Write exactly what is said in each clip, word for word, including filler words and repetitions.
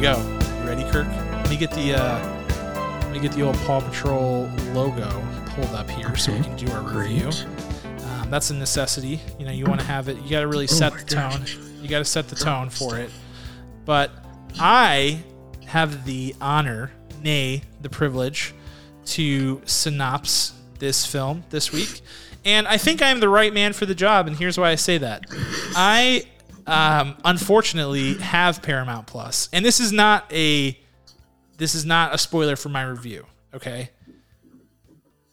we go. You ready, Kirk? Let me get the uh, let me get the old Paw Patrol logo pulled up here, okay, so we can do our review. Um, that's a necessity. You know, you want to have it. You got to really set oh the tone. Gosh. You got to set the tone for it. But I have the honor, nay, the privilege, to synopsis this film this week. And I think I'm the right man for the job, and here's why I say that. I, um, unfortunately, have Paramount Plus. And this is not a this is not a spoiler for my review, okay?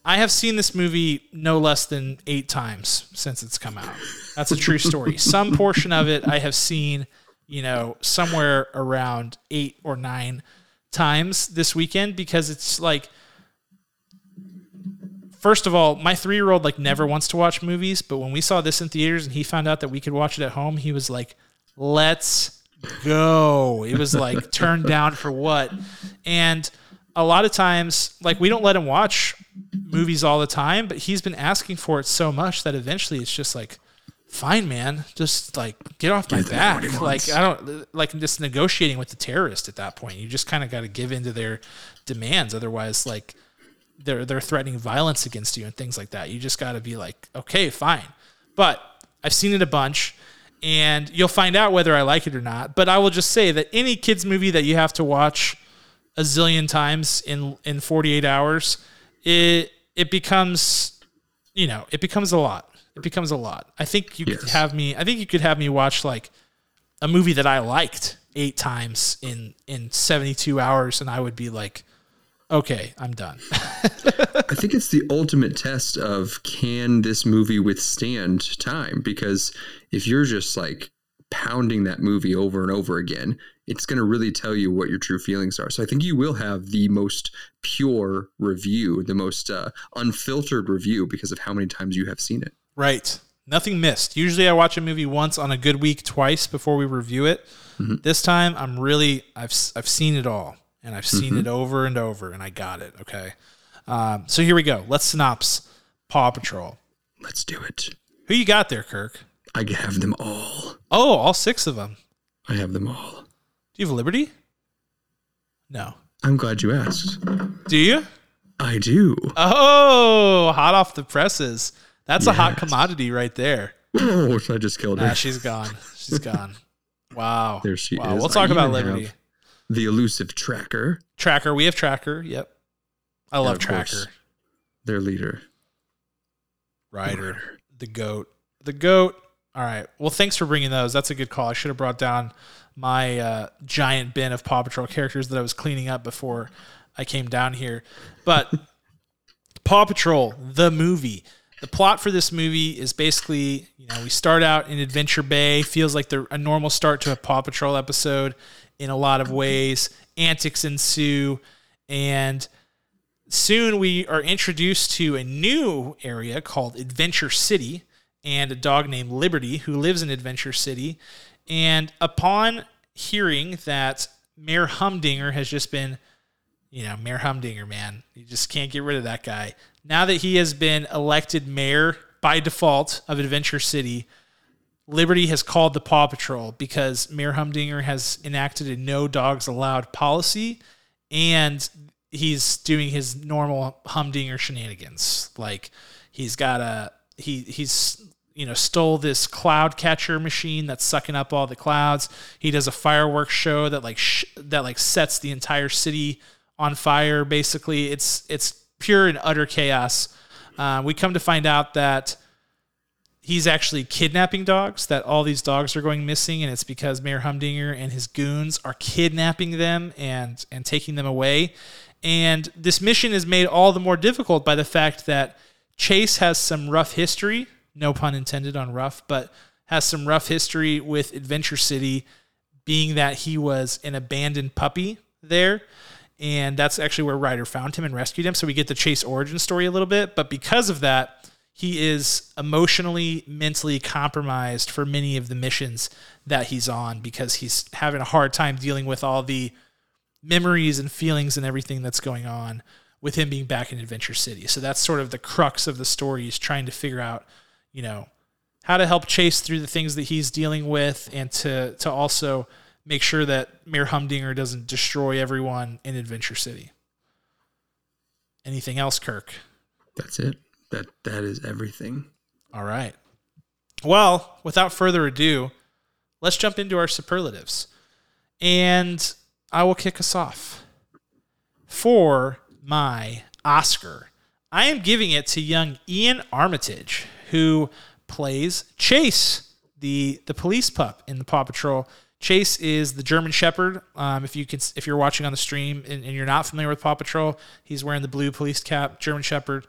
I have seen this movie no less than eight times since it's come out. That's a true story. Some portion of it I have seen, you know, somewhere around eight or nine times this weekend, because it's like, first of all, my three-year-old like never wants to watch movies, but when we saw this in theaters and he found out that we could watch it at home, he was like, let's go. It was like turned down for what? And a lot of times, like, we don't let him watch movies all the time, but he's been asking for it so much that eventually it's just like, fine, man, just like get off my back. Like, I don't like just negotiating with the terrorist at that point. You just kind of got to give into their demands. Otherwise, like, they're they're threatening violence against you and things like that. You just got to be like, okay, fine. But I've seen it a bunch, and you'll find out whether I like it or not. But I will just say that any kids movie that you have to watch a zillion times in in forty-eight hours, it it becomes, you know, it becomes a lot. It becomes a lot. I think you yes. could have me. I think you could have me watch like a movie that I liked eight times in in seventy-two hours, and I would be like, okay, I'm done. I think it's the ultimate test of, can this movie withstand time? Because if you're just like pounding that movie over and over again, it's going to really tell you what your true feelings are. So I think you will have the most pure review, the most uh, unfiltered review, because of how many times you have seen it. Right. Nothing missed. Usually I watch a movie once on a good week, twice before we review it. Mm-hmm. This time I'm really, I've, I've seen it all. And I've seen mm-hmm. it over and over, and I got it. Okay. Um, so here we go. Let's synopsis Paw Patrol. Let's do it. Who you got there, Kirk? I have them all. Oh, all six of them. I have them all. Do you have Liberty? No. I'm glad you asked. Do you? I do. Oh, hot off the presses. That's yes. a hot commodity right there. Oh, I just killed her. Nah, she's gone. She's gone. Wow. There she wow. is. We'll talk I about Liberty. Have- The elusive Tracker. Tracker. We have Tracker. Yep. I love Tracker. Course, their leader. Ryder. Ryder. The GOAT. The GOAT. All right. Well, thanks for bringing those. That's a good call. I should have brought down my uh, giant bin of Paw Patrol characters that I was cleaning up before I came down here. But Paw Patrol, the movie. The plot for this movie is basically, you know, we start out in Adventure Bay. Feels like the, a normal start to a Paw Patrol episode. In a lot of ways, antics ensue, and soon we are introduced to a new area called Adventure City and a dog named Liberty who lives in Adventure City. And upon hearing that Mayor Humdinger has just been, you know, Mayor Humdinger, man, you just can't get rid of that guy. Now that he has been elected mayor by default of Adventure City, Liberty has called the Paw Patrol because Mayor Humdinger has enacted a no dogs allowed policy, and he's doing his normal Humdinger shenanigans. Like, he's got a, he, he's, you know, stole this cloud catcher machine that's sucking up all the clouds. He does a fireworks show that like, sh- that like sets the entire city on fire. Basically it's, it's pure and utter chaos. Uh, we come to find out that he's actually kidnapping dogs, that all these dogs are going missing, and it's because Mayor Humdinger and his goons are kidnapping them and and taking them away. And this mission is made all the more difficult by the fact that Chase has some rough history, no pun intended on rough, but has some rough history with Adventure City, being that he was an abandoned puppy there. And that's actually where Ryder found him and rescued him. So we get the Chase origin story a little bit, but because of that, he is emotionally, mentally compromised for many of the missions that he's on, because he's having a hard time dealing with all the memories and feelings and everything that's going on with him being back in Adventure City. So that's sort of the crux of the story, is trying to figure out, you know, how to help Chase through the things that he's dealing with, and to to also make sure that Mayor Humdinger doesn't destroy everyone in Adventure City. Anything else, Kirk? That's it. That that is everything. All right. Well, without further ado, let's jump into our superlatives. And I will kick us off. For my Oscar, I am giving it to young Ian Armitage, who plays Chase, the the police pup in the Paw Patrol. Chase is the German Shepherd. Um, if you can, if you're watching on the stream and, and you're not familiar with Paw Patrol, he's wearing the blue police cap, German Shepherd,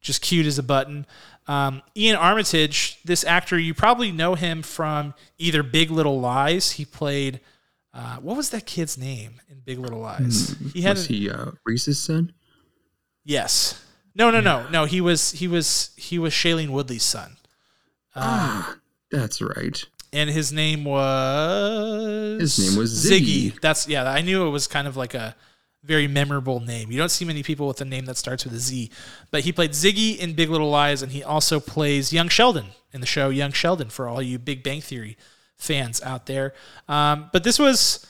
just cute as a button. Um, Ian Armitage, this actor, you probably know him from either Big Little Lies. He played, uh, what was that kid's name in Big Little Lies? Mm, he had was a, he uh, Reese's son? Yes. No, no, yeah. no, no. He was he was he was Shailene Woodley's son. Um, ah, that's right. And his name was... His name was Ziggy. Ziggy. That's yeah, I knew it was kind of like a very memorable name. You don't see many people with a name that starts with a Z. But he played Ziggy in Big Little Lies, and he also plays Young Sheldon in the show Young Sheldon, for all you Big Bang Theory fans out there. Um, but this was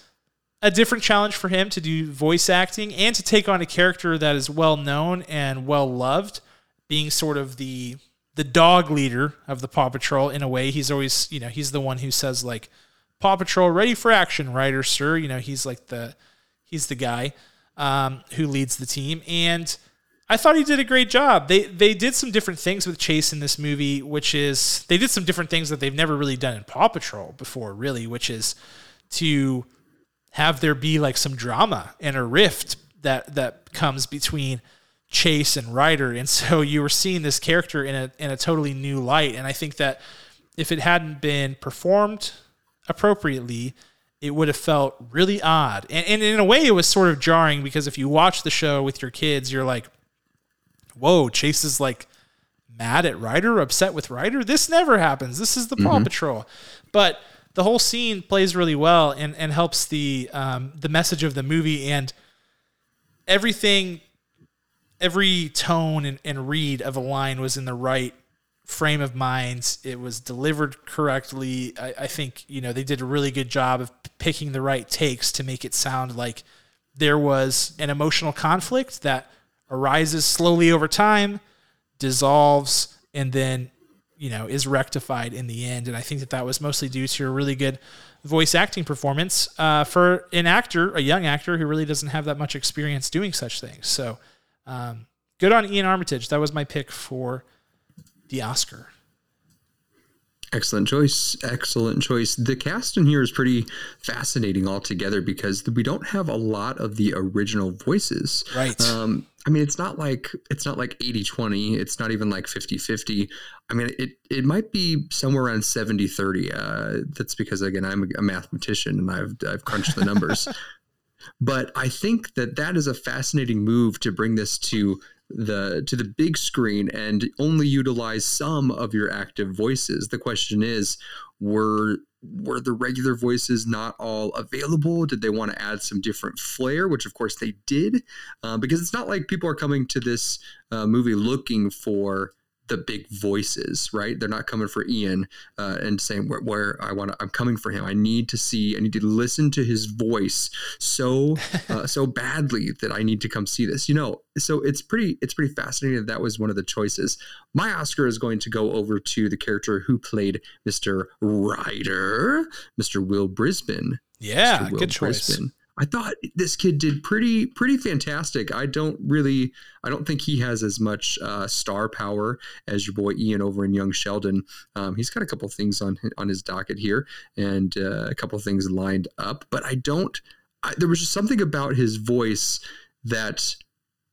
a different challenge for him to do voice acting and to take on a character that is well-known and well-loved, being sort of the... the dog leader of the Paw Patrol in a way. He's always, you know, he's the one who says like, Paw Patrol ready for action, Ryder, sir. You know, he's like the, he's the guy um, who leads the team. And I thought he did a great job. They, they did some different things with Chase in this movie, which is they did some different things that they've never really done in Paw Patrol before, really, which is to have there be like some drama and a rift that, that comes between Chase and Ryder. And so you were seeing this character in a in a totally new light. And I think that if it hadn't been performed appropriately, it would have felt really odd. And, and in a way, it was sort of jarring, because if you watch the show with your kids, you're like, whoa, Chase is like mad at Ryder, upset with Ryder. This never happens. This is the mm-hmm. Paw Patrol. But the whole scene plays really well and, and helps the um, the message of the movie, and everything... Every tone and, and read of a line was in the right frame of mind. It was delivered correctly. I, I think, you know, they did a really good job of picking the right takes to make it sound like there was an emotional conflict that arises slowly over time, dissolves, and then, you know, is rectified in the end. And I think that that was mostly due to a really good voice acting performance uh, for an actor, a young actor who really doesn't have that much experience doing such things. So, Um, good on Ian Armitage. That was my pick for the Oscar. Excellent choice. Excellent choice. The cast in here is pretty fascinating altogether, because we don't have a lot of the original voices. Right. Um, I mean, it's not like, it's not like eighty twenty. It's not even like fifty fifty. I mean, it, it might be somewhere around seventy thirty. Uh, that's because, again, I'm a mathematician and I've, I've crunched the numbers. But I think that that is a fascinating move to bring this to the to the big screen and only utilize some of your active voices. The question is, were were the regular voices not all available? Did they want to add some different flair? Which, of course, they did, uh, because it's not like people are coming to this uh, movie looking for the big voices, right? They're not coming for Ian uh, and saying where, where I want to, I'm coming for him. I need to see, I need to listen to his voice so, uh, so badly that I need to come see this, you know? So it's pretty, it's pretty fascinating that that was one of the choices. My Oscar is going to go over to the character who played Mister Ryder, Mister Will Brisbane. Yeah. Will good choice. Brisbane. I thought this kid did pretty, pretty fantastic. I don't really, I don't think he has as much uh, star power as your boy Ian over in Young Sheldon. Um, he's got a couple things on on his docket here, and uh, a couple things lined up. But I don't. I, there was just something about his voice that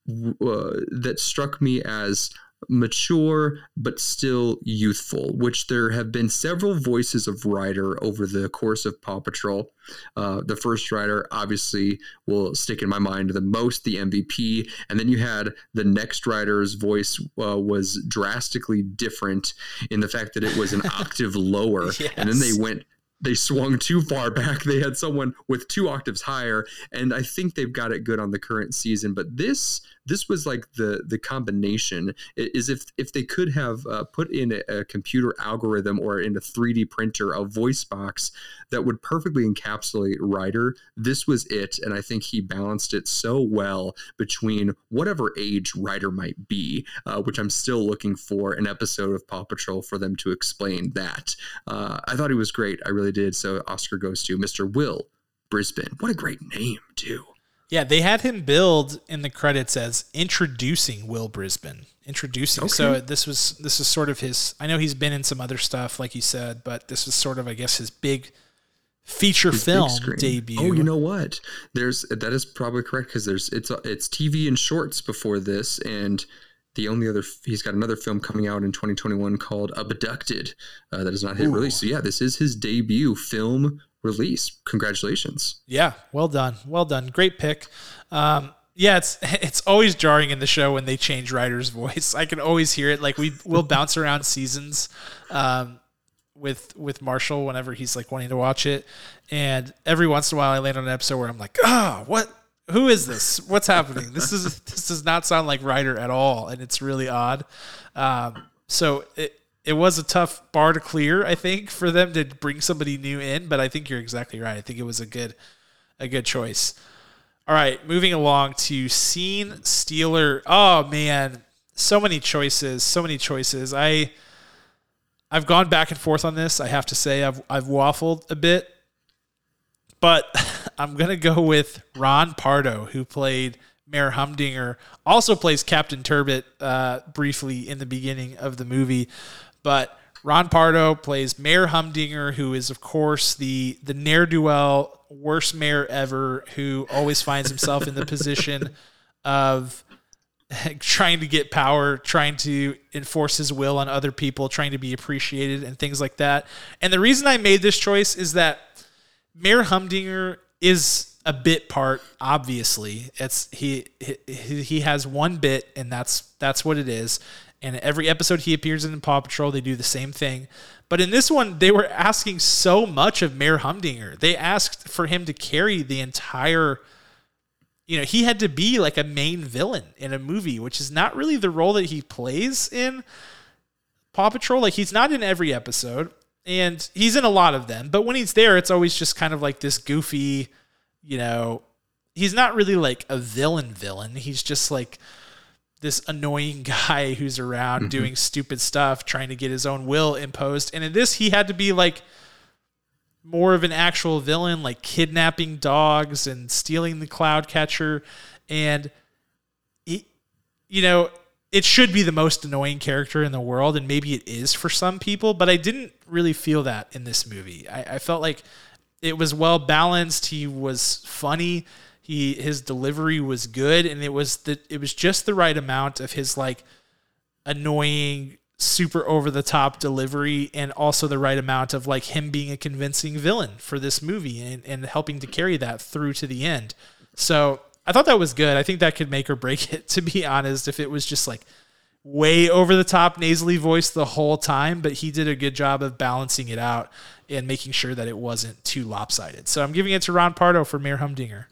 uh, that struck me as mature but still youthful, which there have been several voices of Ryder over the course of Paw Patrol. Uh, the first Ryder obviously will stick in my mind the most, the M V P, and then you had the next Ryder's voice uh, was drastically different in the fact that it was an octave lower. Yes. And then they went They swung too far back. They had someone with two octaves higher, and I think they've got it good on the current season. But this this was like the the combination is if if they could have uh, put in a, a computer algorithm or in a three D printer a voice box that would perfectly encapsulate Ryder, this was it. And I think he balanced it so well between whatever age Ryder might be, uh, which I'm still looking for an episode of Paw Patrol for them to explain that. Uh, I thought he was great. I really did. So Oscar goes to Mister Will Brisbane. What a great name, too. Yeah, they had him billed in the credits as introducing Will Brisbane. Introducing. Okay. So this was this is sort of his. I know he's been in some other stuff, like you said, but this was sort of, I guess, his big feature his film debut. Oh, you know what? There's that is probably correct because there's it's it's T V and shorts before this, and the only other he's got another film coming out in twenty twenty-one called Abducted uh, that is not hit Ooh. release. So yeah, this is his debut film release. Congratulations. Yeah. Well done. Well done. Great pick. Um, yeah. It's, it's always jarring in the show when they change Ryder's voice. I can always hear it. Like we will bounce around seasons, um, with, with Marshall whenever he's like wanting to watch it. And every once in a while I land on an episode where I'm like, ah, oh, what, who is this? What's happening? This is, this does not sound like Ryder at all. And it's really odd. Um, so it, It was a tough bar to clear, I think, for them to bring somebody new in, but I think you're exactly right. I think it was a good a good choice. All right, moving along to Scene Stealer. Oh man, so many choices, so many choices. I I've gone back and forth on this. I have to say I've I've waffled a bit. But I'm going to go with Ron Pardo, who played Mayor Humdinger, also plays Captain Turbot uh, briefly in the beginning of the movie. But Ron Pardo plays Mayor Humdinger, who is, of course, the the ne'er-do-well, worst mayor ever, who always finds himself in the position of trying to get power, trying to enforce his will on other people, trying to be appreciated, and things like that. And the reason I made this choice is that Mayor Humdinger is a bit part, obviously. It's he he, he has one bit, and that's that's what it is. And every episode he appears in Paw Patrol, they do the same thing. But in this one, they were asking so much of Mayor Humdinger. They asked for him to carry the entire, you know, he had to be like a main villain in a movie, which is not really the role that he plays in Paw Patrol. Like, he's not in every episode, and he's in a lot of them. But when he's there, it's always just kind of like this goofy, you know, he's not really like a villain villain. He's just like this annoying guy who's around mm-hmm. doing stupid stuff, trying to get his own will imposed. And in this, he had to be like more of an actual villain, like kidnapping dogs and stealing the cloud catcher. And he, you know, it should be the most annoying character in the world. And maybe it is for some people, but I didn't really feel that in this movie. I, I felt like it was well balanced. He was funny. He, his delivery was good, and it was the it was just the right amount of his like annoying, super over the top delivery, and also the right amount of like him being a convincing villain for this movie and, and helping to carry that through to the end. So I thought that was good. I think that could make or break it, to be honest, if it was just like way over the top nasally voice the whole time, but he did a good job of balancing it out and making sure that it wasn't too lopsided. So I'm giving it to Ron Pardo for Mayor Humdinger.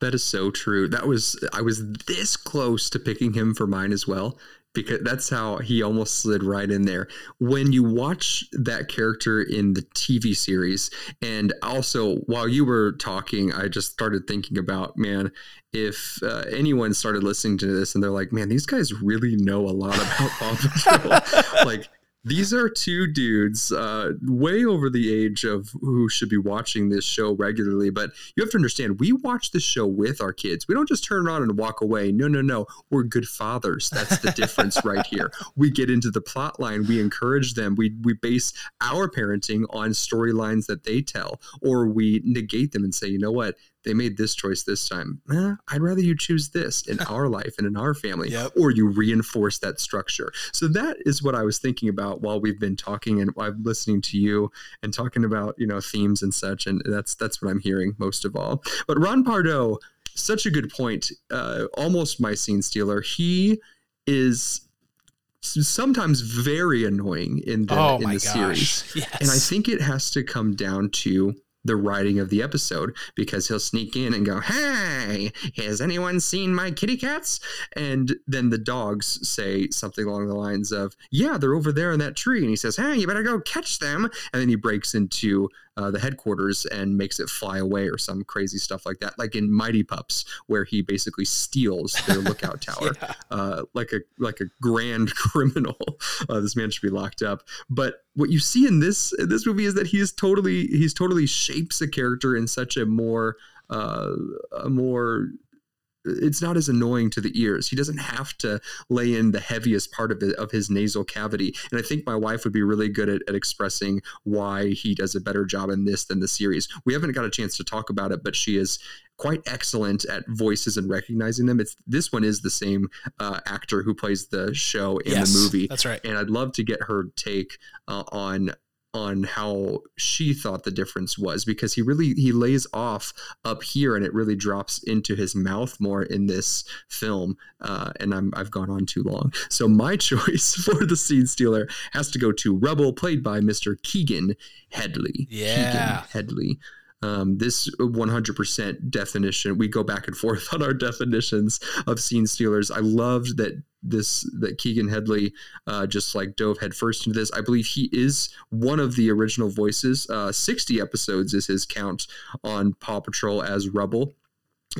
That is so true. That was, I was this close to picking him for mine as well, because that's how he almost slid right in there. When you watch that character in the T V series, and also while you were talking, I just started thinking about, man, if uh, anyone started listening to this and they're like, man, these guys really know a lot about Paw Patrol. Like, these are two dudes uh, way over the age of who should be watching this show regularly. But you have to understand, we watch the show with our kids. We don't just turn around and walk away. No, no, no. We're good fathers. That's the difference right here. We get into the plot line. We encourage them. We we base our parenting on storylines that they tell, or we negate them and say, you know what? They made this choice this time. Eh, I'd rather you choose this in our life and in our family, yep. Or you reinforce that structure. So that is what I was thinking about while we've been talking, and I'm listening to you and talking about, you know, themes and such. And that's, that's what I'm hearing most of all. But Ron Pardo, such a good point. Uh, almost my scene stealer. He is sometimes very annoying in the, oh in the gosh. series. Yes. And I think it has to come down to the writing of the episode, because he'll sneak in and go, "Hey, has anyone seen my kitty cats?" And then the dogs say something along the lines of, "Yeah, they're over there in that tree." And he says, "Hey, you better go catch them." And then he breaks into uh, the headquarters and makes it fly away or some crazy stuff like that. Like in Mighty Pups, where he basically steals their lookout tower, yeah. uh, like a, like a grand criminal. Uh, this man should be locked up. But what you see in this, in this movie is that he is totally, he's totally shapes a character in such a more, uh, a more, it's not as annoying to the ears. He doesn't have to lay in the heaviest part of it, of his nasal cavity. And I think my wife would be really good at, at expressing why he does a better job in this than the series. We haven't got a chance to talk about it, but she is quite excellent at voices and recognizing them. It's, this one is the same uh, actor who plays the show in yes, the movie. That's right. And I'd love to get her take uh, on, on how she thought the difference was, because he really, he lays off up here and it really drops into his mouth more in this film. Uh, and I'm, I've gone on too long. So my choice for the scene stealer has to go to Rubble, played by Mister Keegan Headley. Yeah. Keegan Headley. Um, this one hundred percent definition, we go back and forth on our definitions of scene stealers. I loved that this, that Keegan Headley uh, just like dove headfirst into this. I believe he is one of the original voices. Uh, sixty episodes is his count on Paw Patrol as Rubble.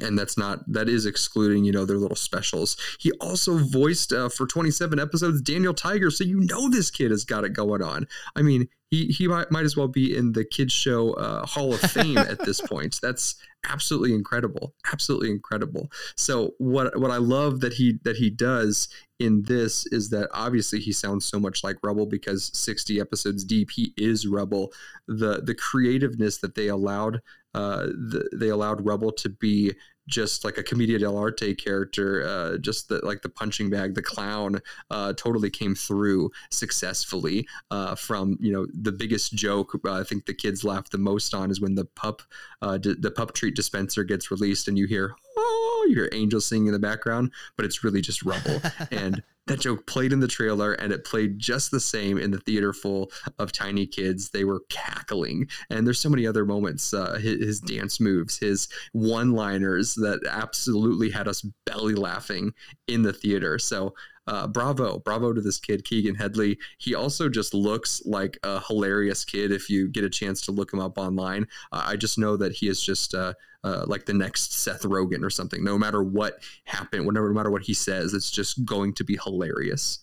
And that's not, that is excluding, you know, their little specials. He also voiced uh, for twenty-seven episodes, Daniel Tiger. So, you know, this kid has got it going on. I mean, he, he might, might as well be in the kids show uh, Hall of Fame at this point. That's absolutely incredible. Absolutely incredible. So what, what I love that he, that he does in this is that obviously he sounds so much like Rubble, because sixty episodes deep, he is Rubble. The, the creativeness that they allowed, Uh, the, they allowed Rubble to be just like a commedia dell'arte character, uh, just the, like the punching bag, the clown, uh, totally came through successfully uh, from, you know, the biggest joke uh, I think the kids laugh the most on is when the pup, uh, d- the pup treat dispenser gets released and you hear, oh, you hear angels singing in the background, but it's really just Rubble. And that joke played in the trailer and it played just the same in the theater full of tiny kids. They were cackling. And there's so many other moments, uh, his, his dance moves, his one-liners that absolutely had us belly laughing in the theater. So uh, bravo, bravo to this kid, Keegan Headley. He also just looks like a hilarious kid. If you get a chance to look him up online, uh, I just know that he is just uh, uh, like the next Seth Rogen or something. No matter what happened, whenever, no matter what he says, it's just going to be hilarious.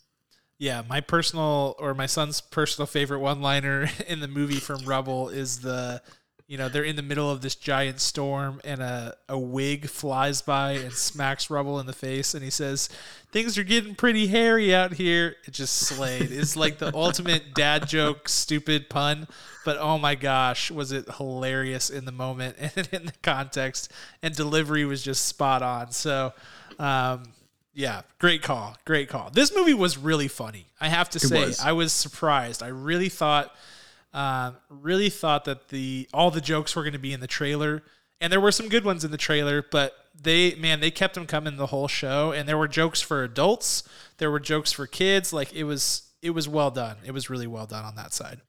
Yeah. My personal, or my son's personal favorite one-liner in the movie from Rubble is the, you know, they're in the middle of this giant storm and a, a wig flies by and smacks Rubble in the face. And he says, "Things are getting pretty hairy out here." It just slayed. It's like the ultimate dad joke, stupid pun. But oh my gosh, was it hilarious in the moment and in the context, and delivery was just spot on. So, um, yeah, great call. Great call. This movie was really funny. I have to it say, was. I was surprised. I really thought... Um, really thought that the all the jokes were going to be in the trailer, and there were some good ones in the trailer, but they, man, they kept them coming the whole show, and there were jokes for adults, there were jokes for kids. Like it was, it was well done. It was really well done on that side.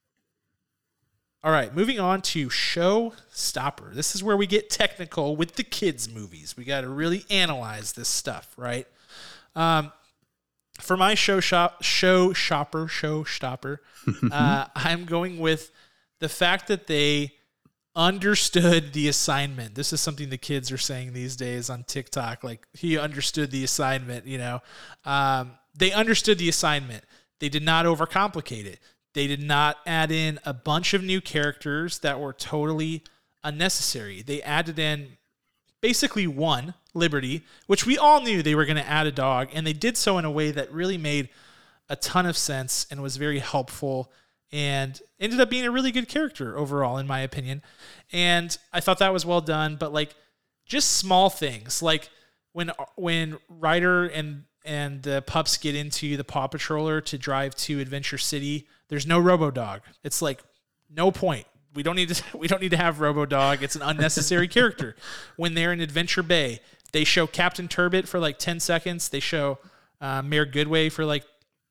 All right, moving on to Showstopper. This is where we get technical with the kids' movies. We got to really analyze this stuff, right? Um, For my show shop, show shopper, show stopper, uh, I'm going with the fact that they understood the assignment. This is something the kids are saying these days on TikTok. Like, he understood the assignment, you know, um, they understood the assignment. They did not overcomplicate it. They did not add in a bunch of new characters that were totally unnecessary. They added in basically one, Liberty, which we all knew they were going to add a dog, and they did so in a way that really made a ton of sense and was very helpful and ended up being a really good character overall, in my opinion. And I thought that was well done, but like just small things like when, when Ryder and, and the pups get into the Paw Patroller to drive to Adventure City, there's no RoboDog. It's like, no point. We don't need to, we don't need to have RoboDog. It's an unnecessary character. When they're in Adventure Bay, they show Captain Turbot for like ten seconds. They show uh, Mayor Goodway for like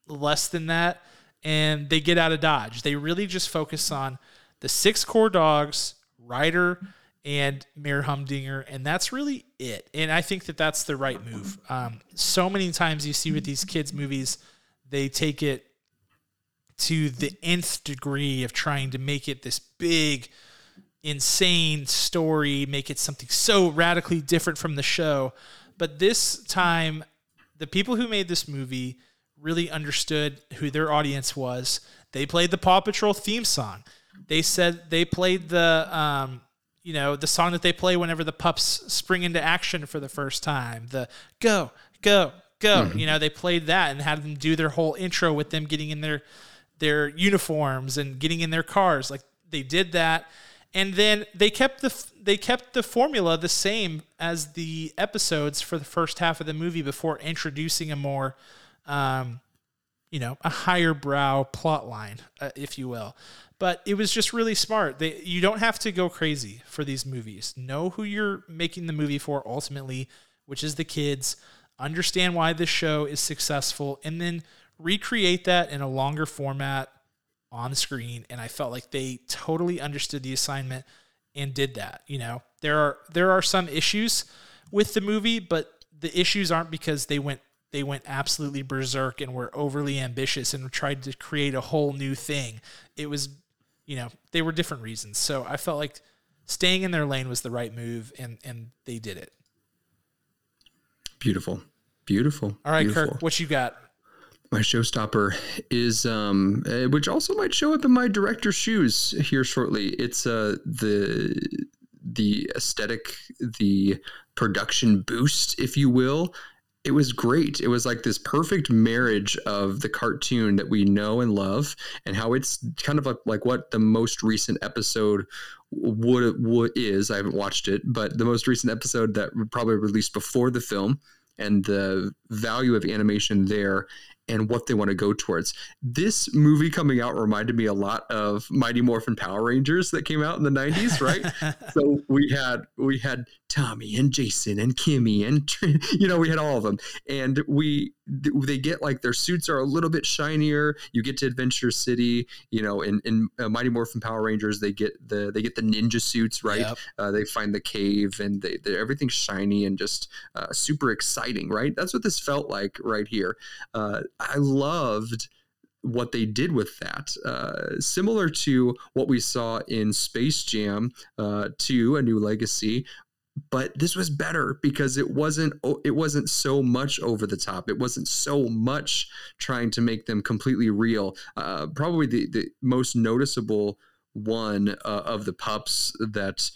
less than that. And they get out of Dodge. They really just focus on the six core dogs, Ryder and Mayor Humdinger, and that's really it. And I think that that's the right move. Um, so many times you see with these kids' movies, they take it to the nth degree of trying to make it this big, insane story, make it something so radically different from the show. But this time, the people who made this movie really understood who their audience was. They played the Paw Patrol theme song. They said they played the, um, you know, the song that they play whenever the pups spring into action for the first time. The go, go, go. Mm-hmm. You know, they played that and had them do their whole intro with them getting in their their uniforms and getting in their cars. Like, they did that. And then they kept the they kept the formula the same as the episodes for the first half of the movie before introducing a more, um, you know, a higher brow plot line, uh, if you will. But it was just really smart. They, you don't have to go crazy for these movies. Know who you're making the movie for ultimately, which is the kids. Understand why this show is successful, and then recreate that in a longer format on screen. And I felt like they totally understood the assignment and did that. You know, there are, there are some issues with the movie, but the issues aren't because they went, they went absolutely berserk and were overly ambitious and tried to create a whole new thing. It was, you know, they were different reasons. So I felt like staying in their lane was the right move, and, and they did it. Beautiful. Beautiful. All right, Beautiful. Kirk, what you got? My showstopper is, um, uh, which also might show up in my director's shoes here shortly. It's uh, the the aesthetic, the production boost, if you will. It was great. It was like this perfect marriage of the cartoon that we know and love, and how it's kind of like, like what the most recent episode would, would is. I haven't watched it, but the most recent episode that probably released before the film, and the value of animation there and what they want to go towards. This movie coming out reminded me a lot of Mighty Morphin Power Rangers that came out in the nineties, right? So we had we had Tommy and Jason and Kimmy and, you know, we had all of them. And we they get like their suits are a little bit shinier. You get to Adventure City, you know, in, in uh, Mighty Morphin Power Rangers, they get the they get the ninja suits, right? Yep. Uh, they find the cave and they everything's shiny and just uh, super exciting, right? That's what this felt like right here. Uh, I loved what they did with that, uh, similar to what we saw in Space Jam uh, two, A New Legacy, but this was better because it wasn't, it wasn't so much over the top. It wasn't so much trying to make them completely real. Uh, probably the, the most noticeable one uh, of the pups that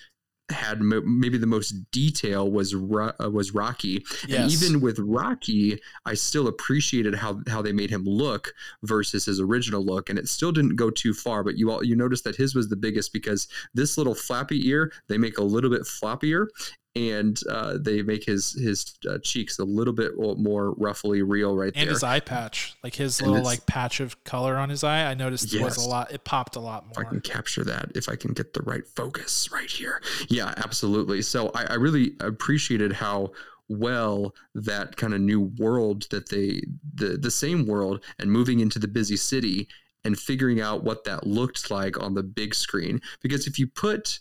had mo- maybe the most detail was ro- uh, was Rocky. Yes. And even with Rocky, I still appreciated how how they made him look versus his original look, and it still didn't go too far, but you all you noticed that his was the biggest because this little flappy ear they make a little bit floppier, and uh they make his his uh, cheeks a little bit more roughly real right and there. And his eye patch, like his and little like patch of color on his eye, I noticed yes. it was a lot. It popped a lot more. If I can capture that, if I can get the right focus right here, yeah, absolutely. So I, I really appreciated how well that kind of new world that they the the same world and moving into the busy city and figuring out what that looked like on the big screen, because if you put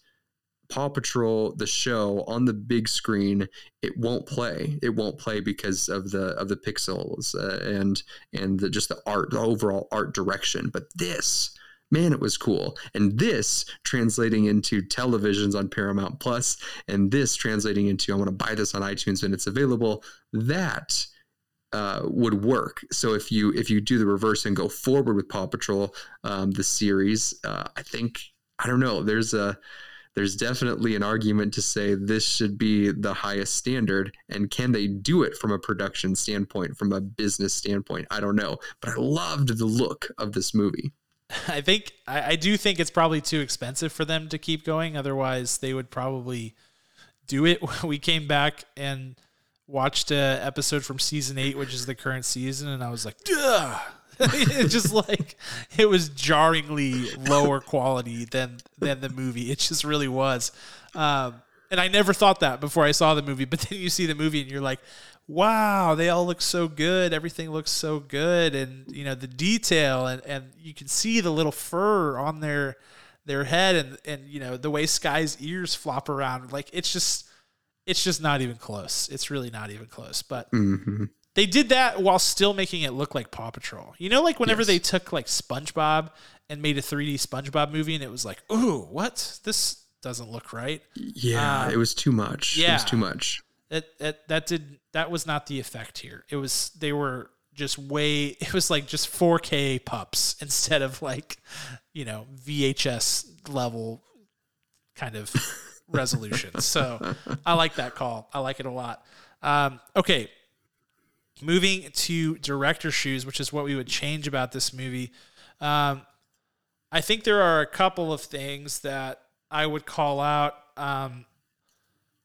Paw Patrol, the show, on the big screen, it won't play. It won't play because of the of the pixels uh, and and the, just the art, the overall art direction. But this, man, it was cool. And this translating into televisions on Paramount Plus, and this translating into I want to buy this on iTunes when it's available. That uh, would work. So if you if you do the reverse and go forward with Paw Patrol, um, the series, uh, I think I don't know. There's a There's definitely an argument to say this should be the highest standard, and can they do it from a production standpoint, from a business standpoint? I don't know, but I loved the look of this movie. I think, I, I do think it's probably too expensive for them to keep going. Otherwise they would probably do it. We came back and watched an episode from season eight, which is the current season. And I was like, duh. It's just like it was jarringly lower quality than than the movie. It just really was, um, and I never thought that before I saw the movie. But then you see the movie and you're like, "Wow, they all look so good. Everything looks so good, and you know the detail, and, and you can see the little fur on their their head and, and, you know, the way Sky's ears flop around. Like, it's just, it's just not even close. It's really not even close. But mm-hmm. they did that while still making it look like Paw Patrol. You know, like whenever yes. they took like SpongeBob and made a three D SpongeBob movie and it was like, ooh, what? This doesn't look right. Yeah. Um, it was too much. Yeah. It was too much. That, that, that did, that was not the effect here. It was, they were just way, it was like just four K pups instead of like, you know, V H S level kind of resolution. So I like that call. I like it a lot. Um, okay. Moving to director shoes, which is what we would change about this movie. Um, I think there are a couple of things that I would call out. Um,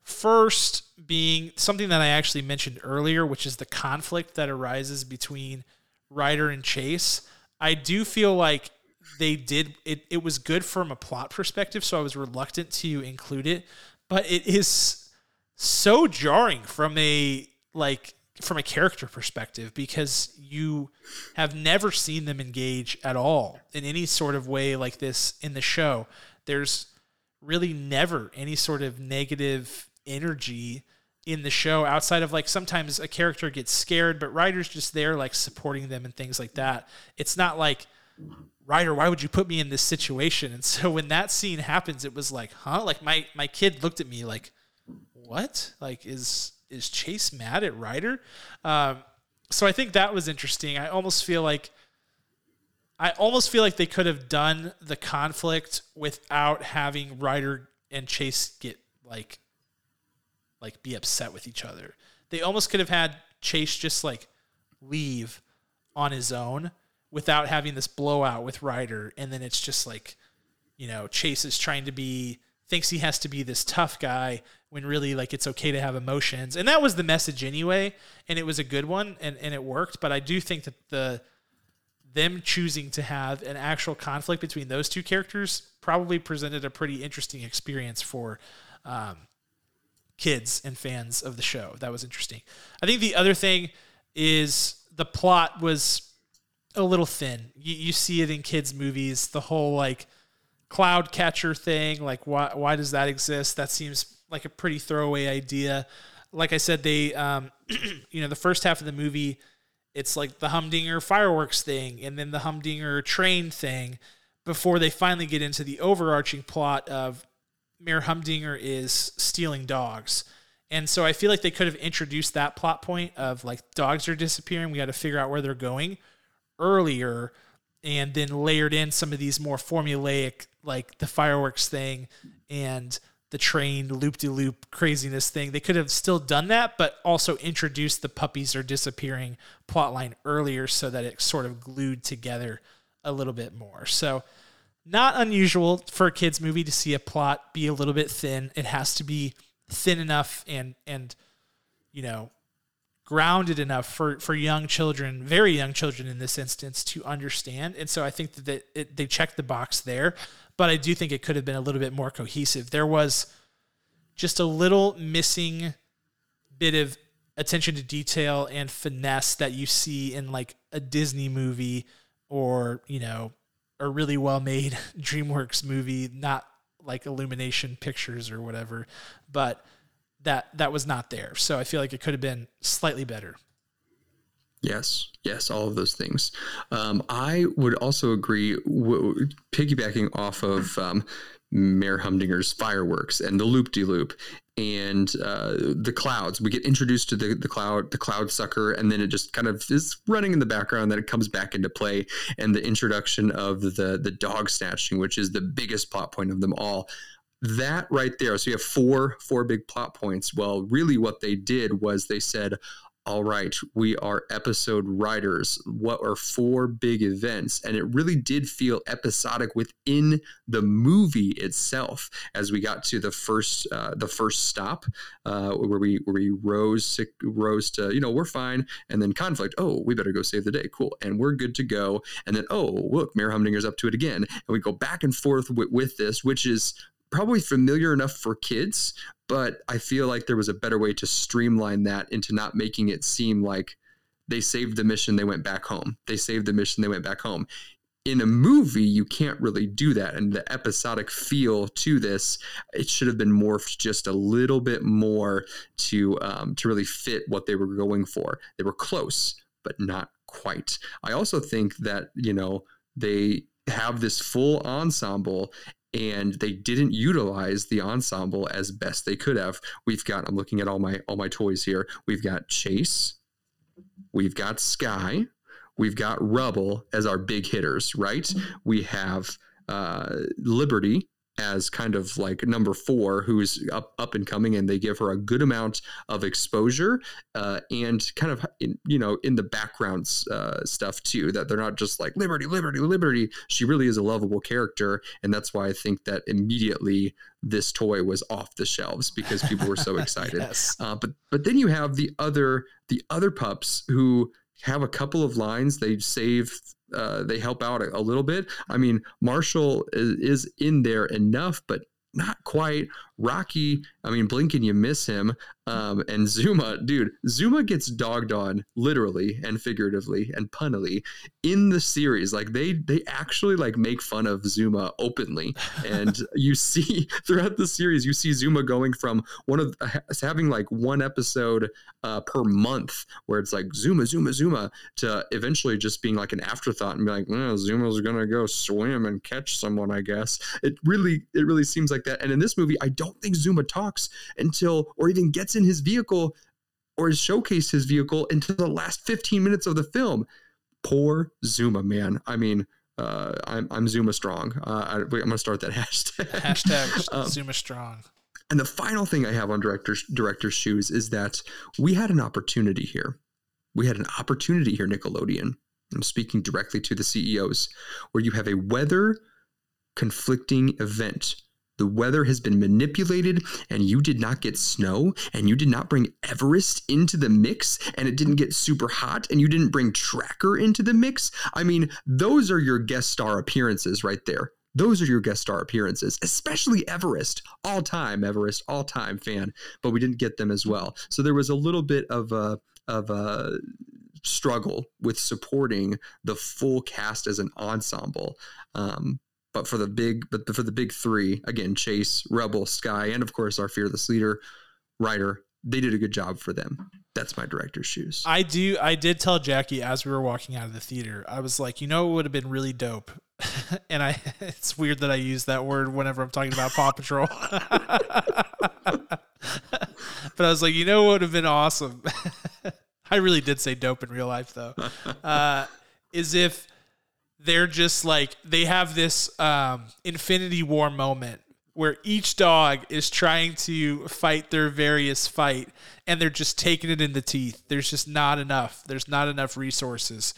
first being something that I actually mentioned earlier, which is the conflict that arises between Ryder and Chase. I do feel like they did it. It was good from a plot perspective, so I was reluctant to include it, but it is so jarring from a, like, from a character perspective, because you have never seen them engage at all in any sort of way like this in the show. There's really never any sort of negative energy in the show outside of like, sometimes a character gets scared, but Ryder's just there like supporting them and things like that. It's not like, Ryder, why would you put me in this situation? And so when that scene happens, it was like, huh? Like my, my kid looked at me like, what? Like is, Is Chase mad at Ryder? Um, so I think that was interesting. I almost feel like I almost feel like they could have done the conflict without having Ryder and Chase get like like be upset with each other. They almost could have had Chase just like leave on his own without having this blowout with Ryder, and then it's just like, you know, Chase is trying to be thinks he has to be this tough guy when really like it's okay to have emotions. And that was the message anyway. And it was a good one and, and it worked. But I do think that the, them choosing to have an actual conflict between those two characters probably presented a pretty interesting experience for um, kids and fans of the show. That was interesting. I think the other thing is the plot was a little thin. You, you see it in kids movies, the whole like, cloud catcher thing. Like why, why does that exist? That seems like a pretty throwaway idea. Like I said, they, um, you know, the first half of the movie, it's like the Humdinger fireworks thing. And then the Humdinger train thing before they finally get into the overarching plot of Mayor Humdinger is stealing dogs. And so I feel like they could have introduced that plot point of like dogs are disappearing. We got to figure out where they're going earlier, and then layered in some of these more formulaic, like the fireworks thing and the train loop-de-loop craziness thing. They could have still done that, but also introduced the puppies are disappearing plotline earlier so that it sort of glued together a little bit more. So not unusual for a kids movie to see a plot be a little bit thin. It has to be thin enough and, and, you know, grounded enough for, for young children, very young children in this instance, to understand. And so I think that it, it, they checked the box there, but I do think it could have been a little bit more cohesive. There was just a little missing bit of attention to detail and finesse that you see in like a Disney movie or, you know, a really well-made DreamWorks movie, not like Illumination Pictures or whatever, but that that was not there. So I feel like it could have been slightly better. Yes. Yes. All of those things. Um, I would also agree w- piggybacking off of um, Mayor Humdinger's fireworks and the loop-de-loop and uh, the clouds. We get introduced to the, the cloud, the cloud sucker, and then it just kind of is running in the background. Then it comes back into play, and the introduction of the, the dog snatching, which is the biggest plot point of them all. That right there. So you have four, four big plot points. Well, really what they did was they said, all right, we are episode writers. What are four big events? And it really did feel episodic within the movie itself. As we got to the first, uh, the first stop, uh, where we where we rose rose to, you know, we're fine, and then conflict. Oh, we better go save the day. Cool, and we're good to go. And then oh, look, Mayor Humdinger's up to it again, and we go back and forth with, with this, which is probably familiar enough for kids, but I feel like there was a better way to streamline that into not making it seem like they saved the mission, they went back home. They saved the mission, they went back home. in a movie, you can't really do that. And the episodic feel to this, it should have been morphed just a little bit more to um, to really fit what they were going for. They were close, but not quite. I also think that, you know, they have this full ensemble and they didn't utilize the ensemble as best they could have. We've got, I'm looking at all my all my toys here. We've got Chase. We've got Sky. We've got Rubble as our big hitters, right? We have uh, Liberty as kind of like number four, who's up, up and coming, and they give her a good amount of exposure uh, and kind of, in, you know, in the background uh, stuff too, that they're not just like Liberty, Liberty, Liberty. She really is a lovable character. And that's why I think that immediately this toy was off the shelves because people were so excited. Yes. Uh, but, but then you have the other, the other pups who have a couple of lines. They save, uh, they help out a, a little bit. I mean, Marshall is, is in there enough, but not quite. Rocky, I mean, blink and you miss him. Um, and Zuma, dude, Zuma gets dogged on literally and figuratively and punnily in the series. Like they, they actually like make fun of Zuma openly. And you see throughout the series, you see Zuma going from one of having like one episode uh, per month where it's like Zuma, Zuma, Zuma to eventually just being like an afterthought and be like, oh, Zuma's going to go swim and catch someone, I guess. It really, it really seems like that. And in this movie, I don't think Zuma talks until, or even gets in his vehicle or is showcased his vehicle until the last fifteen minutes of the film. Poor Zuma, man. I mean, uh, I'm, I'm Zuma strong. Uh, I, wait, I'm going to start that hashtag. Hashtag um, Zuma strong. And the final thing I have on director's director's shoes is that we had an opportunity here. We had an opportunity here, Nickelodeon. I'm speaking directly to the C E Os, where you have a weather conflicting event. The weather has been manipulated and you did not get snow and you did not bring Everest into the mix and it didn't get super hot and you didn't bring Tracker into the mix. I mean, those are your guest star appearances right there. Those are your guest star appearances, especially Everest, all time Everest, all time fan, but we didn't get them as well. So there was a little bit of a, of a struggle with supporting the full cast as an ensemble. Um, But for the big, but for the big three, again, Chase, Rebel, Sky, and of course our fearless leader, Ryder, they did a good job for them. That's my director's shoes. I do. I did tell Jackie as we were walking out of the theater, I was like, you know, it would have been really dope. And I, it's weird that I use that word whenever I'm talking about Paw Patrol. But I was like, you know, it would have been awesome. I really did say dope in real life though. Uh, is if. They're just like, they have this um, Infinity War moment where each dog is trying to fight their various fight and they're just taking it in the teeth. There's just not enough. There's not enough resources.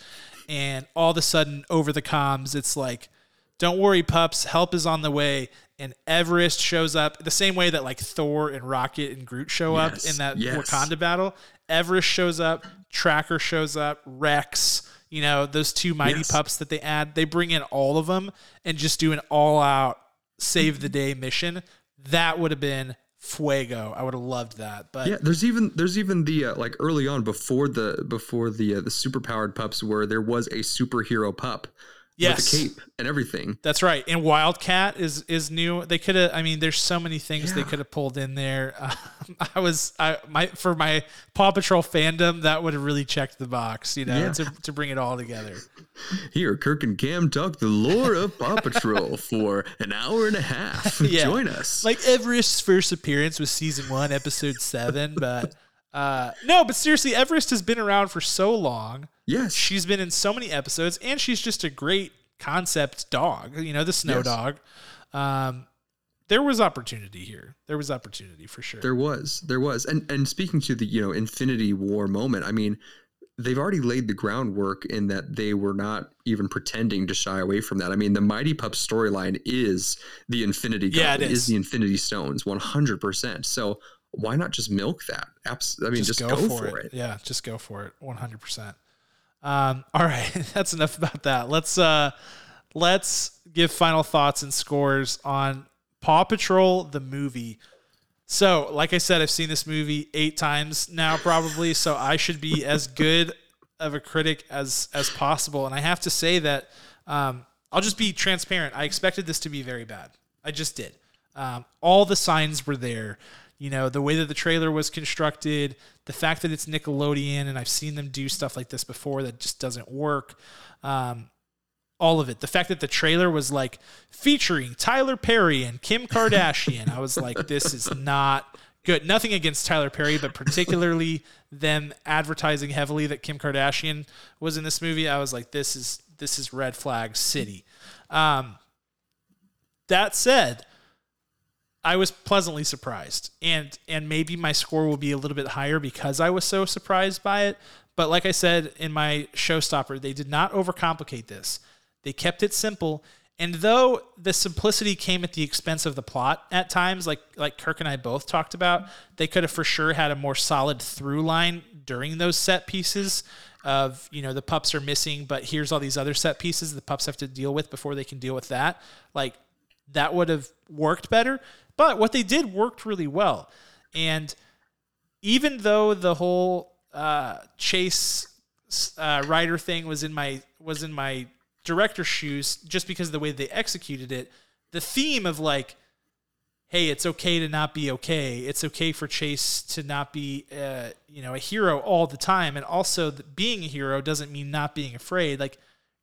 And all of a sudden over the comms, it's like, don't worry, pups, help is on the way. And Everest shows up the same way that like Thor and Rocket and Groot show up yes, in that yes. Wakanda battle. Everest shows up, Tracker shows up, Rex. You know, those two mighty yes. pups that they add, they bring in all of them and just do an all out save the day mission. That would have been fuego. I would have loved that. But yeah, there's even, there's even the, uh, like early on before the, before the, uh, the superpowered pups where there was a superhero pup yes. with a cape and everything. That's right. And Wildcat is, is new. They could have, I mean, there's so many things yeah. they could have pulled in there. Um, I was, I, my, for my Paw Patrol fandom, that would have really checked the box, you know, yeah. to, to bring it all together. Here, Kirk and Cam talk the lore of Paw Patrol for an hour and a half. Yeah. Join us. Like Everest's first appearance was season one, episode seven, but Uh, no, but seriously, Everest has been around for so long. Yes. She's been in so many episodes, and she's just a great concept dog, you know, the snow yes. dog. Um, there was opportunity here. There was opportunity for sure. There was. There was. And and speaking to the, you know, Infinity War moment, I mean, they've already laid the groundwork in that they were not even pretending to shy away from that. I mean, the Mighty Pups storyline is the Infinity God. Yeah, it is. It is the Infinity Stones, one hundred percent. So why not just milk that? Abs- I mean, just, just go, go for, for it. it. Yeah, just go for it. one hundred percent. Um, all right, that's enough about that. Let's uh, let's give final thoughts and scores on Paw Patrol, the movie. So, like I said, I've seen this movie eight times now probably, so I should be as good of a critic as, as possible. And I have to say that um, I'll just be transparent. I expected this to be very bad. I just did. Um, all the signs were there. You know, the way that the trailer was constructed, the fact that it's Nickelodeon, and I've seen them do stuff like this before that just doesn't work. Um, all of it. The fact that the trailer was like featuring Tyler Perry and Kim Kardashian. I was like, this is not good. Nothing against Tyler Perry, but particularly them advertising heavily that Kim Kardashian was in this movie. I was like, this is, this is red flag city. Um, that said, I was pleasantly surprised, and and maybe my score will be a little bit higher because I was so surprised by it. But like I said in my showstopper, they did not overcomplicate this. They kept it simple, and though the simplicity came at the expense of the plot at times, like like Kirk and I both talked about, they could have for sure had a more solid through line during those set pieces of, you know, the pups are missing, but here's all these other set pieces the pups have to deal with before they can deal with that. Like, that would have worked better. But what they did worked really well. And even though the whole uh, Chase uh, Ryder thing was in my was in my director's shoes, just because of the way they executed it, the theme of like, hey, it's okay to not be okay. It's okay for Chase to not be uh, you know, a hero all the time. And also being a hero doesn't mean not being afraid. Like,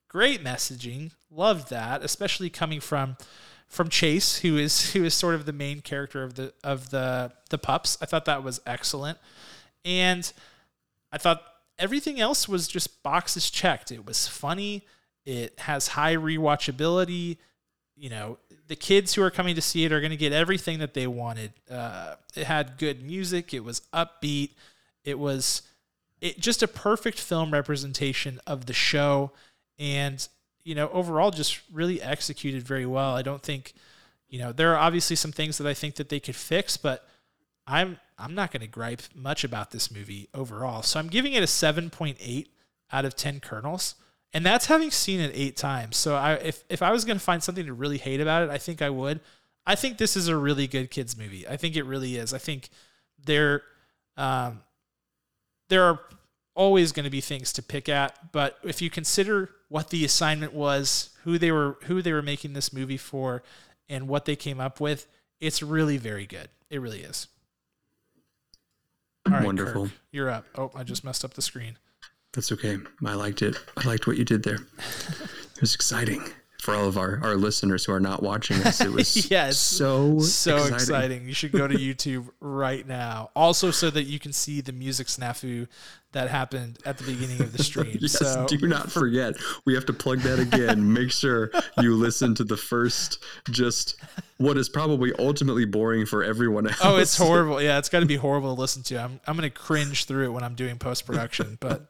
great messaging. Loved that, especially coming from... From Chase, who is who is sort of the main character of the of the the pups. I thought that was excellent, and I thought everything else was just boxes checked. It was funny. It has high rewatchability. You know, the kids who are coming to see it are going to get everything that they wanted. Uh, it had good music. It was upbeat. It was it just a perfect film representation of the show, and. You know, overall, just really executed very well. I don't think, you know, there are obviously some things that I think that they could fix, but I'm I'm not going to gripe much about this movie overall. So I'm giving it a seven point eight out of ten kernels, and that's having seen it eight times. So I, if if I was going to find something to really hate about it, I think I would. I think this is a really good kids movie. I think it really is. I think there, um, there are always going to be things to pick at, but if you consider what the assignment was, who they were, who they were making this movie for, and what they came up with, it's really very good. It really is. All right, wonderful. Kirk, you're up. Oh, I just messed up the screen. That's okay. I liked it. I liked what you did there. It was exciting for all of our, our listeners who are not watching us. It was yes, so, so exciting. exciting. You should go to YouTube right now. Also, so that you can see the music snafu that happened at the beginning of the stream. Yes, so do not forget, we have to plug that again. Make sure you listen to the first, just what is probably ultimately boring for everyone else. Oh, it's horrible. Yeah, it's got to be horrible to listen to. I'm I'm going to cringe through it when I'm doing post-production, but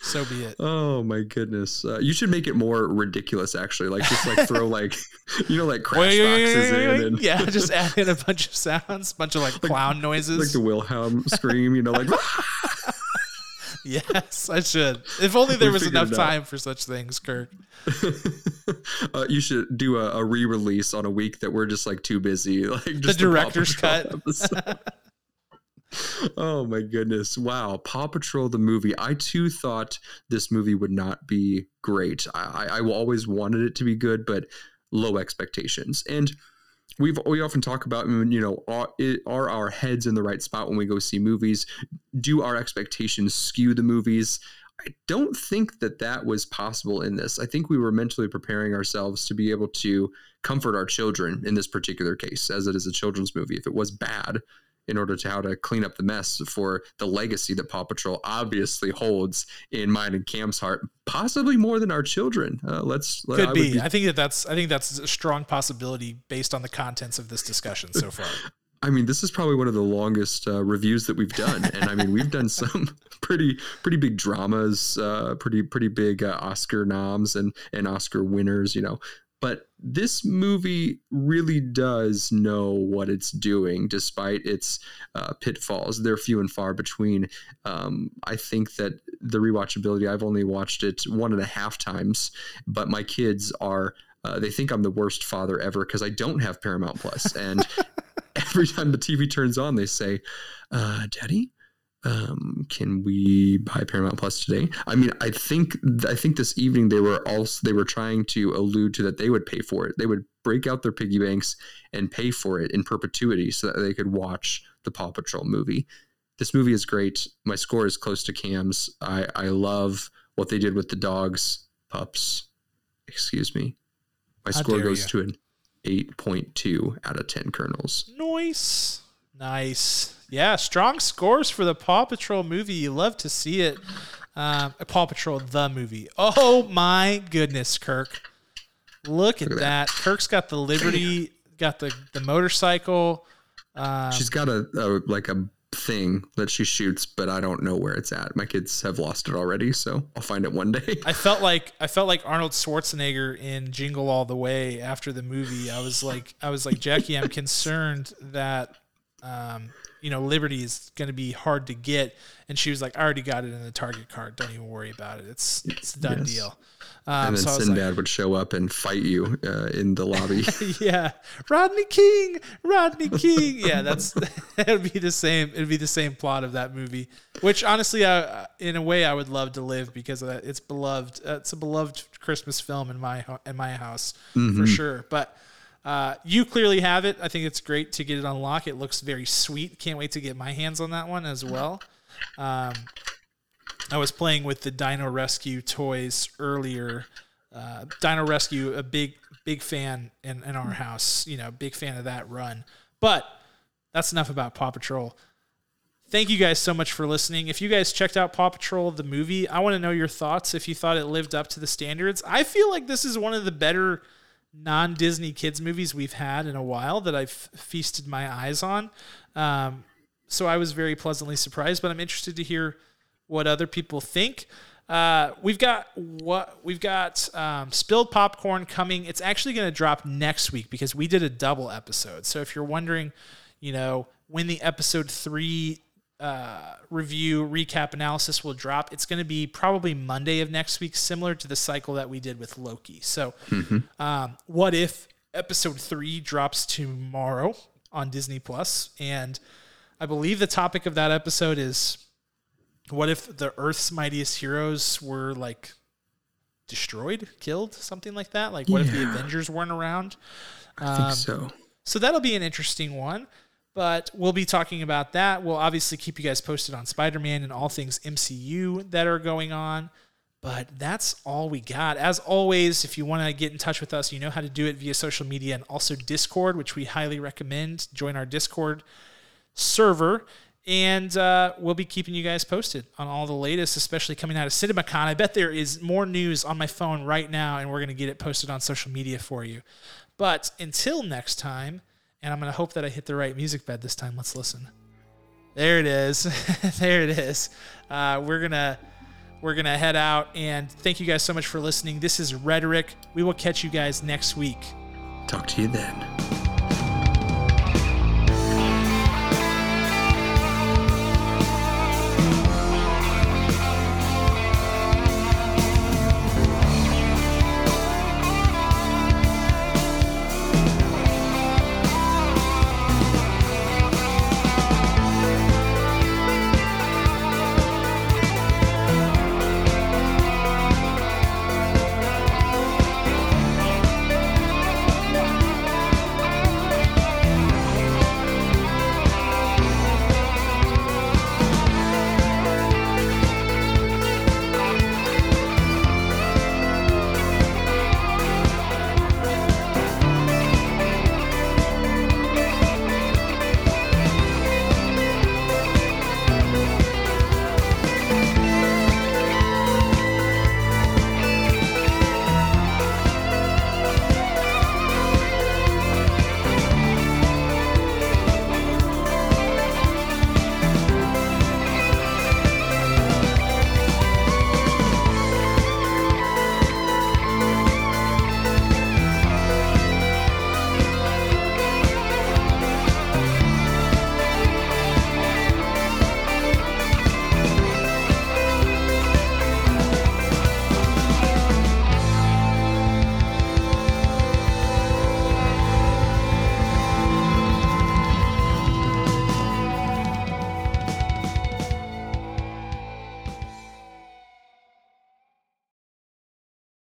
so be it. Oh, my goodness. Uh, you should make it more ridiculous, actually. Like, just like throw like, you know, like crash boxes in. And yeah, just add in a bunch of sounds, a bunch of like clown like, noises. Like the Wilhelm scream, you know, like... Yes, I should. If only there was enough time for such things, Kirk. uh, you should do a, a re-release on a week that we're just like too busy. Like just the director's cut. Oh my goodness. Wow. Paw Patrol, the movie. I too thought this movie would not be great. I, I, I always wanted it to be good, but low expectations. And We've, we often talk about, you know, are, are our heads in the right spot when we go see movies? Do our expectations skew the movies? I don't think that that was possible in this. I think we were mentally preparing ourselves to be able to comfort our children in this particular case, as it is a children's movie. If it was bad, in order to how to clean up the mess for the legacy that Paw Patrol obviously holds in mine and Cam's heart, possibly more than our children. Uh, let's could I be. be. I think that that's, I think that's a strong possibility based on the contents of this discussion so far. I mean, this is probably one of the longest uh, reviews that we've done. And I mean, we've done some pretty, pretty big dramas, uh, pretty, pretty big uh, Oscar noms and, and Oscar winners, you know, but this movie really does know what it's doing, despite its uh, pitfalls. They're few and far between. Um, I think that the rewatchability, I've only watched it one and a half times, but my kids are, uh, they think I'm the worst father ever because I don't have Paramount Plus. And every time the T V turns on, they say, uh, Daddy, Um, can we buy Paramount Plus today? I mean, I think I think this evening they were also they were trying to allude to that they would pay for it. They would break out their piggy banks and pay for it in perpetuity so that they could watch the Paw Patrol movie. This movie is great. My score is close to Cam's. I, I love what they did with the dogs, pups. Excuse me. My How score goes you. to an eight point two out of ten kernels. Nice. Nice. Yeah, strong scores for the Paw Patrol movie. You love to see it. Uh, Paw Patrol, the movie. Oh, my goodness, Kirk. Look at, Look at that. that. Kirk's got the Liberty, got the, the motorcycle. Um, She's got a, a like a thing that she shoots, but I don't know where it's at. My kids have lost it already, so I'll find it one day. I felt like I felt like Arnold Schwarzenegger in Jingle All the Way after the movie. I was like, I was like, Jackie, I'm concerned that um, you know, Liberty is going to be hard to get. And she was like, I already got it in the Target card. Don't even worry about it. It's it's a done yes. deal. Um, and then so Sinbad like, would show up and fight you uh, in the lobby. yeah. Rodney King, Rodney King. Yeah, that's it'd be the same. It'd be the same plot of that movie, which honestly, I, in a way I would love to live because it's beloved. Uh, it's a beloved Christmas film in my, in my house mm-hmm. for sure. But Uh, you clearly have it. I think it's great to get it on lock. It looks very sweet. Can't wait to get my hands on that one as well. Um, I was playing with the Dino Rescue toys earlier. Uh, Dino Rescue, a big, big fan in, in our house. You know, big fan of that run. But that's enough about Paw Patrol. Thank you guys so much for listening. If you guys checked out Paw Patrol, the movie, I want to know your thoughts if you thought it lived up to the standards. I feel like this is one of the better non-Disney kids movies we've had in a while that I've feasted my eyes on. Um, so I was very pleasantly surprised, but I'm interested to hear what other people think. Uh, we've got what we've got um, Spilled Popcorn coming. It's actually going to drop next week because we did a double episode. So if you're wondering, you know, when the episode three uh, review, recap, analysis will drop, it's going to be probably Monday of next week, similar to the cycle that we did with Loki. So, mm-hmm. um, what if episode three drops tomorrow on Disney Plus? And I believe the topic of that episode is what if the Earth's mightiest heroes were like destroyed, killed, something like that? Like what yeah. if the Avengers weren't around? I um, think so. So that'll be an interesting one. But we'll be talking about that. We'll obviously keep you guys posted on Spider-Man and all things M C U that are going on. But that's all we got. As always, if you want to get in touch with us, you know how to do it via social media and also Discord, which we highly recommend. Join our Discord server. And uh, we'll be keeping you guys posted on all the latest, especially coming out of CinemaCon. I bet there is more news on my phone right now, and we're going to get it posted on social media for you. But until next time, and I'm going to hope that I hit the right music bed this time. Let's listen. There it is. there it is. Uh, we're going to we're going to head out. And thank you guys so much for listening. This is Rhetoric. We will catch you guys next week. Talk to you then.